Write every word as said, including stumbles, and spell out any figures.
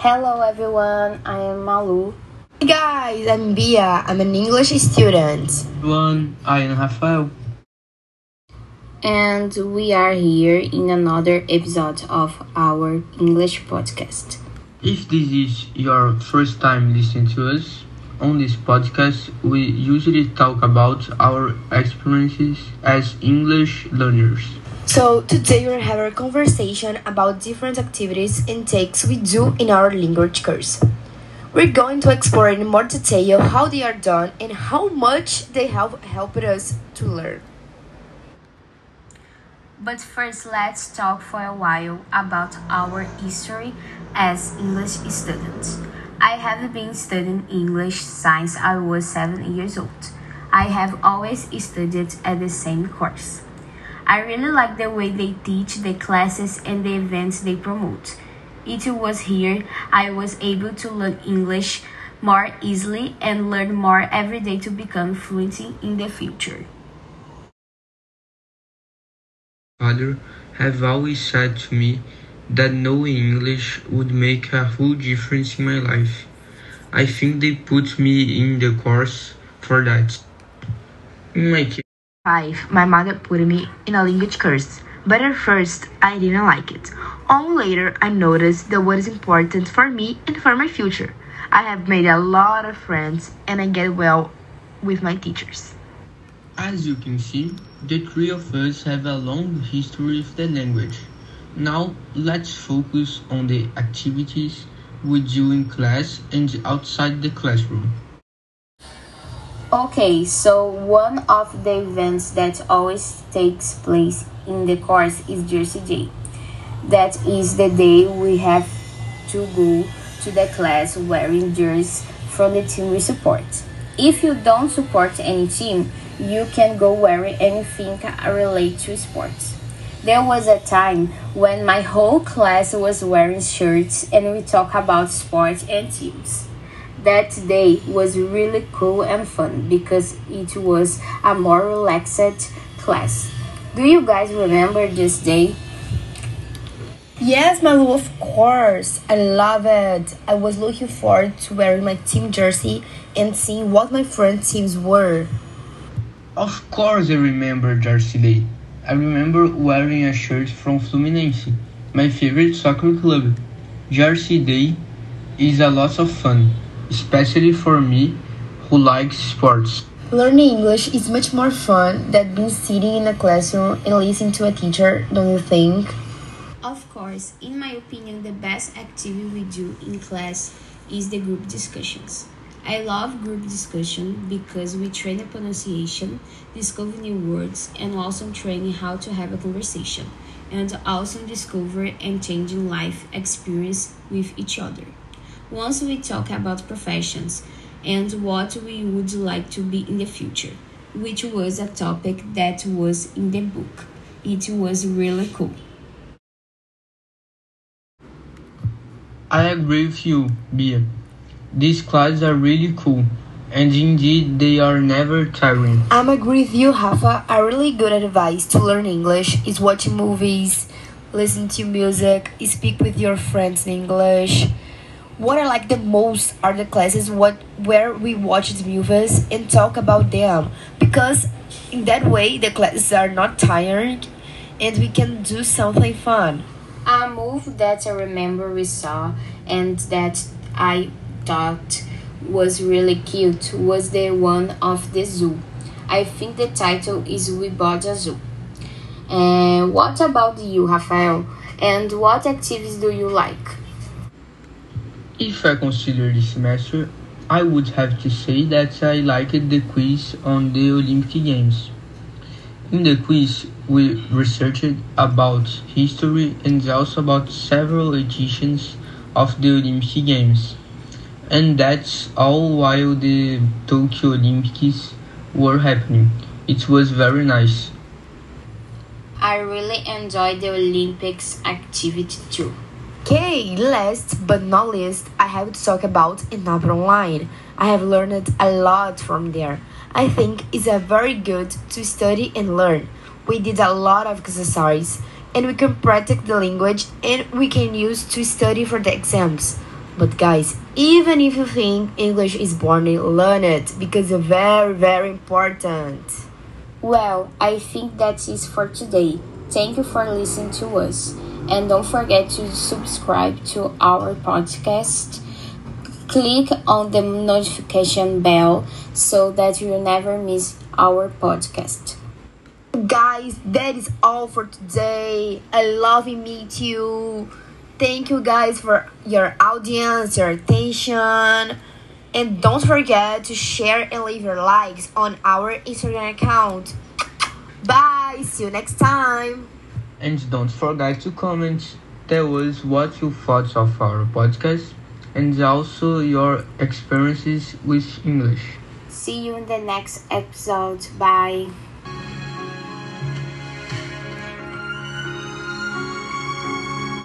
Hello everyone, I am Malu. Hey guys, I'm Bia. I'm an English student. Everyone, I am Rafael. And we are here in another episode of our English podcast. If this is your first time listening to us, on this podcast we usually talk about our experiences as English learners. So today we'll have a conversation about different activities and takes we do in our language course. We're going to explore in more detail how they are done and how much they have helped us to learn. But first, let's talk for a while about our history as English students. I have been studying English since I was seven years old. I have always studied at the same course. I really like the way they teach, the classes and the events they promote. It was here I was able to learn English more easily and learn more every day to become fluent in the future. Father have always said to me that knowing English would make a whole difference in my life. I think they put me in the course for that. In my case, five, my mother put me in a language course, but at first I didn't like it. Only later I noticed that what is important for me and for my future. I have made a lot of friends and I get well with my teachers. As you can see, the three of us have a long history of the language. Now, let's focus on the activities we do in class and outside the classroom. Okay, so one of the events that always takes place in the course is Jersey Day. That is the day we have to go to the class wearing jerseys from the team we support. If you don't support any team, you can go wearing anything related to sports. There was a time when my whole class was wearing shirts and we talked about sports and teams. That day was really cool and fun because it was a more relaxed class. Do you guys remember this day? Yes, Malu, of course. I love it. I was looking forward to wearing my team jersey and seeing what my friends' teams were. Of course I remember Jersey Day. I remember wearing a shirt from Fluminense, my favorite soccer club. Jersey Day is a lot of fun, especially for me who likes sports. Learning English is much more fun than being sitting in a classroom and listening to a teacher, don't you think? Of course, in my opinion, the best activity we do in class is the group discussions. I love group discussion because we train pronunciation, discover new words, and also train how to have a conversation, and also discover and changing life experience with each other. Once we talk about professions and what we would like to be in the future, which was a topic that was in the book. It was really cool. I agree with you, Bia. These classes are really cool, and indeed they are never tiring. I agree with you, Rafa. A really good advice to learn English is watch movies, listen to music, speak with your friends in English. What I like the most are the classes what, where we watch movies and talk about them, because in that way the classes are not tiring and we can do something fun. A movie that I remember we saw and that I thought was really cute was the one of the zoo. I think the title is We Bought a Zoo. Uh, what about you, Rafael? And what activities do you like? If I consider this semester, I would have to say that I liked the quiz on the Olympic Games. In the quiz, we researched about history and also about several editions of the Olympic Games. And that's all while the Tokyo Olympics were happening. It was very nice. I really enjoyed the Olympics activity too. Okay, last but not least, I have to talk about Enabra Online. I have learned a lot from there. I think it's a very good to study and learn. We did a lot of exercises and we can practice the language and we can use to study for the exams. But guys, even if you think English is born and learned, because it's very, very important. Well, I think that is for today. Thank you for listening to us. And don't forget to subscribe to our podcast. Click on the notification bell so that you will never miss our podcast. Guys, that is all for today. I love to meet you. Thank you guys for your audience, your attention. And don't forget to share and leave your likes on our Instagram account. Bye, see you next time. And don't forget to comment, tell us what you thought of our podcast and also your experiences with English. See you in the next episode. Bye.